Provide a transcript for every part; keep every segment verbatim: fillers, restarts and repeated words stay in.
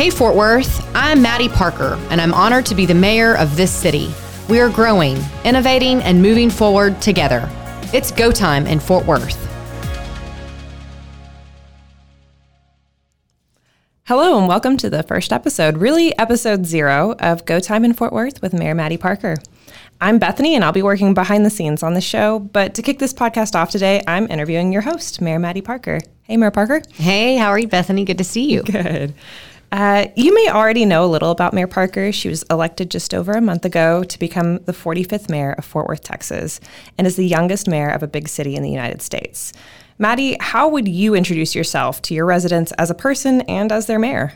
Hey Fort Worth, I'm Maddie Parker, and I'm honored to be the mayor of this city. We are growing, innovating, and moving forward together. It's go time in Fort Worth. Hello and welcome to the first episode, really episode zero of Go Time in Fort Worth with Mayor Maddie Parker. I'm Bethany and I'll be working behind the scenes on the show, but to kick this podcast off today, I'm interviewing your host, Mayor Maddie Parker. Hey, Mayor Parker. Hey, how are you, Bethany? Good to see you. Good. Uh, you may already know a little about Mayor Parker. She was elected just over a month ago to become the forty-fifth mayor of Fort Worth, Texas, and is the youngest mayor of a big city in the United States. Maddie, how would you introduce yourself to your residents as a person and as their mayor?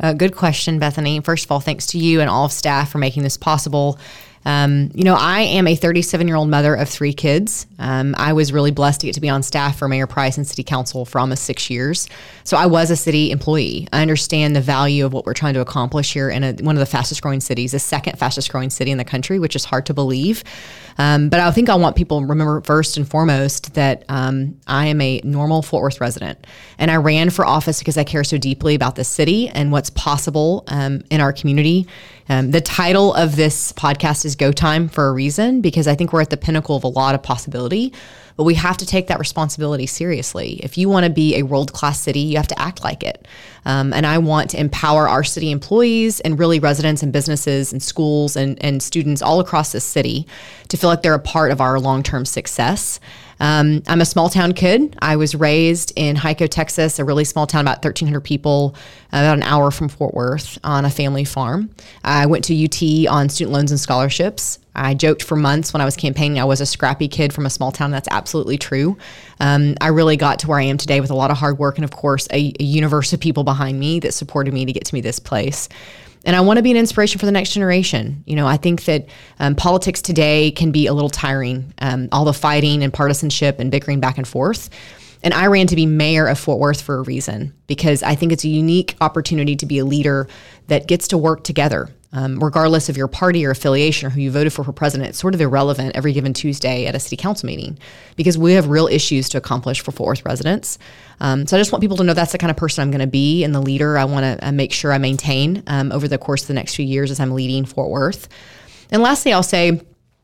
Uh, good question, Bethany. First of all, thanks to you and all of staff for making this possible. Um, you know, I am a thirty-seven-year-old mother of three kids. Um, I was really blessed to get to be on staff for Mayor Price and City Council for almost six years. So I was a city employee. I understand the value of what we're trying to accomplish here in a, one of the fastest-growing cities, the second fastest-growing city in the country, which is hard to believe. Um, but I think I want people to remember first and foremost that um, I am a normal Fort Worth resident. And I ran for office because I care so deeply about the city and what's possible um, in our community. Um, the title of this podcast is Go Time for a reason, because I think we're at the pinnacle of a lot of possibility. But we have to take that responsibility seriously. If you want to be a world-class city, you have to act like it. Um, and I want to empower our city employees and really residents and businesses and schools and, and students all across this city to feel like they're a part of our long-term success. Um, I'm a small town kid. I was raised in Heico, Texas, a really small town, about thirteen hundred people, about an hour from Fort Worth on a family farm. I went to U T on student loans and scholarships. I joked for months when I was campaigning, I was a scrappy kid from a small town. That's absolutely true. Um, I really got to where I am today with a lot of hard work and, of course, a, a universe of people behind me that supported me to get to me this place. And I want to be an inspiration for the next generation. You know, I think that um, politics today can be a little tiring, um, all the fighting and partisanship and bickering back and forth. And I ran to be mayor of Fort Worth for a reason, because I think it's a unique opportunity to be a leader that gets to work together. Um, regardless of your party or affiliation or who you voted for for president, it's sort of irrelevant every given Tuesday at a city council meeting, because we have real issues to accomplish for Fort Worth residents. Um, so I just want people to know that's the kind of person I'm going to be, and the leader I want to uh, make sure I maintain um, over the course of the next few years as I'm leading Fort Worth. And lastly, I'll say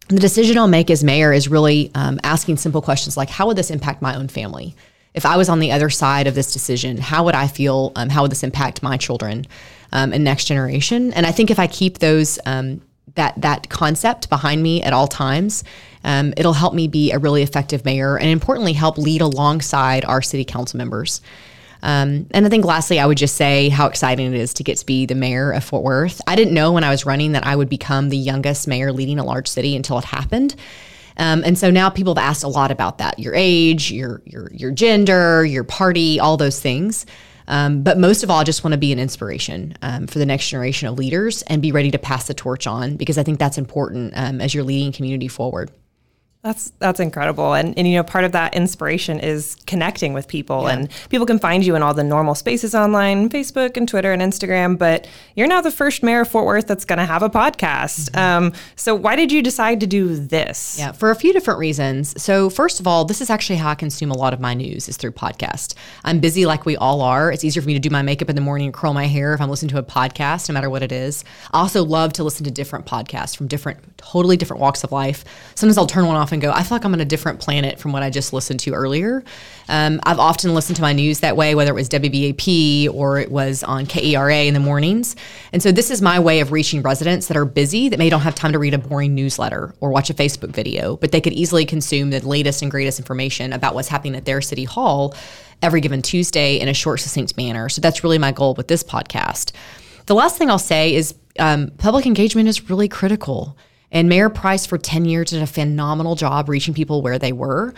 the decision I'll make as mayor is really um, asking simple questions like, how would this impact my own family? If I was on the other side of this decision, how would I feel? Um, how would this impact my children um, and next generation? And I think if I keep those um, that that concept behind me at all times, um, it'll help me be a really effective mayor, and importantly, help lead alongside our city council members. Um, and I think lastly, I would just say how exciting it is to get to be the mayor of Fort Worth. I didn't know when I was running that I would become the youngest mayor leading a large city until it happened. Um, and so now people have asked a lot about that, your age, your your your gender, your party, all those things. Um, but most of all, I just want to be an inspiration um, for the next generation of leaders and be ready to pass the torch on, because I think that's important um, as you're leading community forward. That's that's incredible. And, and, you know, part of that inspiration is connecting with people. Yeah. And people can find you in all the normal spaces online, Facebook and Twitter and Instagram. But you're now the first mayor of Fort Worth that's going to have a podcast. Mm-hmm. Um, so why did you decide to do this? Yeah, for a few different reasons. So first of all, this is actually how I consume a lot of my news, is through podcast. I'm busy like we all are. It's easier for me to do my makeup in the morning and curl my hair if I'm listening to a podcast, no matter what it is. I also love to listen to different podcasts from different, totally different walks of life. Sometimes I'll turn one off and go, I feel like I'm on a different planet from what I just listened to earlier. Um, I've often listened to my news that way, whether it was W B A P or it was on KERA in the mornings. And so this is my way of reaching residents that are busy, that may don't have time to read a boring newsletter or watch a Facebook video, but they could easily consume the latest and greatest information about what's happening at their city hall every given Tuesday in a short, succinct manner. So that's really my goal with this podcast. The last thing I'll say is um, public engagement is really critical. And Mayor Price for ten years did a phenomenal job reaching people where they were.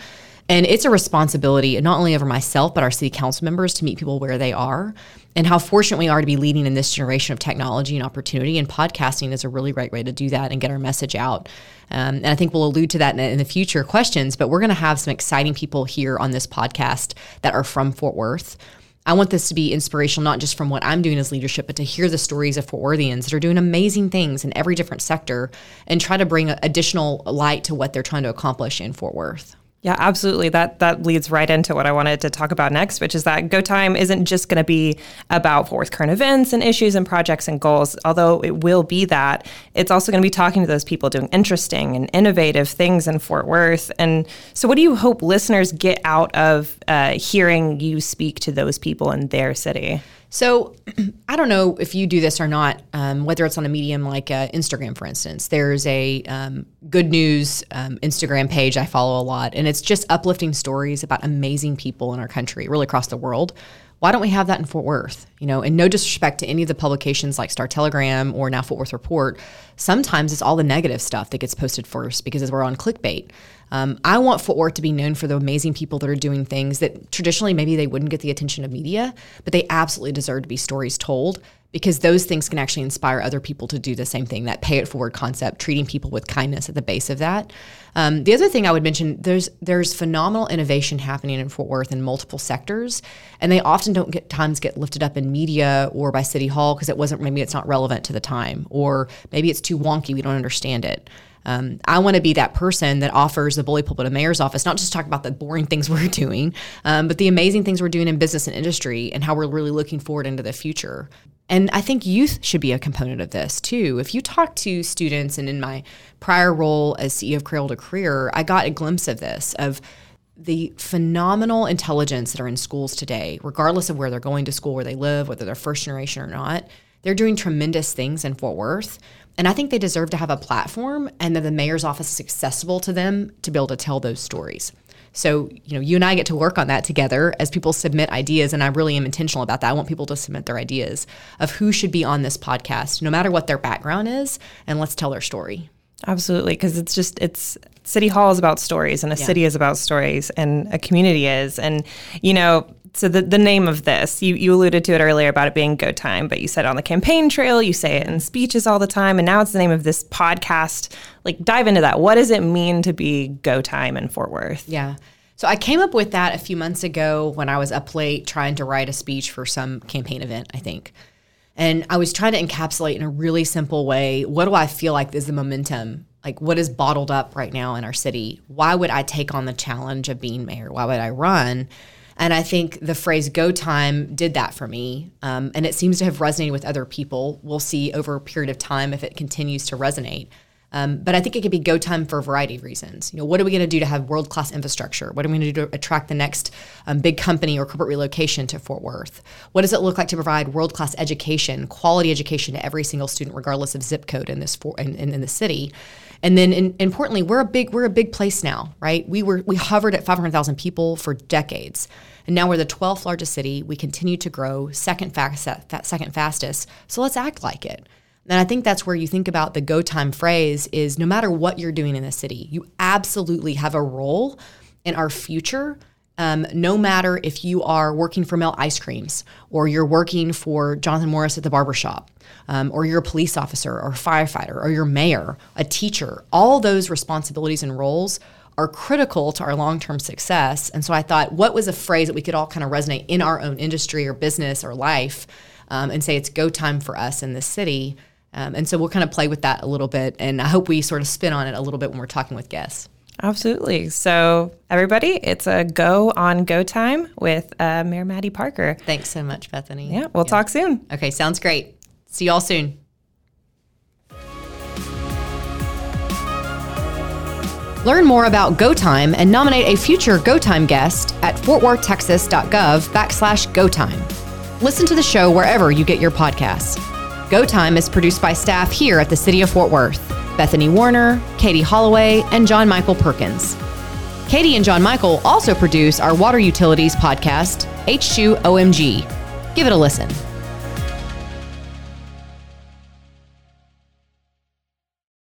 And it's a responsibility, not only over myself, but our city council members, to meet people where they are, and how fortunate we are to be leading in this generation of technology and opportunity. And podcasting is a really great way to do that and get our message out. Um, and I think we'll allude to that in, in the future questions, but we're going to have some exciting people here on this podcast that are from Fort Worth. I want this to be inspirational, not just from what I'm doing as leadership, but to hear the stories of Fort Worthians that are doing amazing things in every different sector, and try to bring additional light to what they're trying to accomplish in Fort Worth. Yeah, absolutely. That that leads right into what I wanted to talk about next, which is that Go Time isn't just going to be about Fort Worth current events and issues and projects and goals, although it will be that. It's also going to be talking to those people doing interesting and innovative things in Fort Worth. And so what do you hope listeners get out of uh, hearing you speak to those people in their city? So I don't know if you do this or not, um, whether it's on a medium like uh, Instagram, for instance. There's a um, good news um, Instagram page I follow a lot, and it's just uplifting stories about amazing people in our country, really across the world. Why don't we have that in Fort Worth? You know, and no disrespect to any of the publications like Star-Telegram or now Fort Worth Report. Sometimes it's all the negative stuff that gets posted first because we're on clickbait. Um, I want Fort Worth to be known for the amazing people that are doing things that traditionally maybe they wouldn't get the attention of media, but they absolutely deserve to be stories told, because those things can actually inspire other people to do the same thing, that pay it forward concept, treating people with kindness at the base of that. Um, the other thing I would mention, there's there's phenomenal innovation happening in Fort Worth in multiple sectors, and they often don't get times get lifted up in media or by City Hall because it wasn't, maybe it's not relevant to the time, or maybe it's too wonky, we don't understand it. Um, I want to be that person that offers the bully pulpit of mayor's office, not just talk about the boring things we're doing, um, but the amazing things we're doing in business and industry and how we're really looking forward into the future. And I think youth should be a component of this too. If you talk to students, and in my prior role as C E O of Cradle to Career, I got a glimpse of this, of the phenomenal intelligence that are in schools today, regardless of where they're going to school, where they live, whether they're first generation or not. They're doing tremendous things in Fort Worth, and I think they deserve to have a platform, and that the mayor's office is accessible to them to be able to tell those stories. So, you know, you and I get to work on that together as people submit ideas, and I really am intentional about that. I want people to submit their ideas of who should be on this podcast, no matter what their background is, and let's tell their story. Absolutely, because it's just, it's, City Hall is about stories, and a yeah. city is about stories, and a community is, and, you know, so the, the name of this, you, you alluded to it earlier about it being Go Time, but you said on the campaign trail, you say it in speeches all the time, and now it's the name of this podcast. Like, dive into that. What does it mean to be Go Time in Fort Worth? Yeah. So I came up with that a few months ago when I was up late trying to write a speech for some campaign event, I think. And I was trying to encapsulate in a really simple way, what do I feel like is the momentum? Like, what is bottled up right now in our city? Why would I take on the challenge of being mayor? Why would I run? And I think the phrase Go Time did that for me. Um, and it seems to have resonated with other people. We'll see over a period of time if it continues to resonate. Um, but I think it could be Go Time for a variety of reasons. You know, what are we going to do to have world-class infrastructure? What are we going to do to attract the next um, big company or corporate relocation to Fort Worth? What does it look like to provide world-class education, quality education to every single student, regardless of zip code in this for, in, in, in the city? And then, in, importantly, we're a big we're a big place now, right? We were we hovered at five hundred thousand people for decades, and now we're the twelfth largest city. We continue to grow, second fast, second fastest. So let's act like it. And I think that's where you think about the Go Time phrase is, no matter what you're doing in the city, you absolutely have a role in our future. Um, no matter if you are working for Mel Ice Creams, or you're working for Jonathan Morris at the barbershop, um, or you're a police officer or a firefighter, or you're mayor, a teacher, all those responsibilities and roles are critical to our long-term success. And so I thought, what was a phrase that we could all kind of resonate in our own industry or business or life, um, and say it's Go Time for us in this city. Um, and so we'll kind of play with that a little bit. And I hope we sort of spin on it a little bit when we're talking with guests. Absolutely. So everybody, it's a go on Go Time with uh, Mayor Maddie Parker. Thanks so much, Bethany. Yeah, we'll yeah. talk soon. Okay, sounds great. See y'all soon. Learn more about Go Time and nominate a future Go Time guest at fort worth texas dot gov backslash go time. Listen to the show wherever you get your podcasts. Go Time is produced by staff here at the City of Fort Worth. Bethany Warner, Katie Holloway, and John Michael Perkins. Katie and John Michael also produce our water utilities podcast, H two O M G. Give it a listen.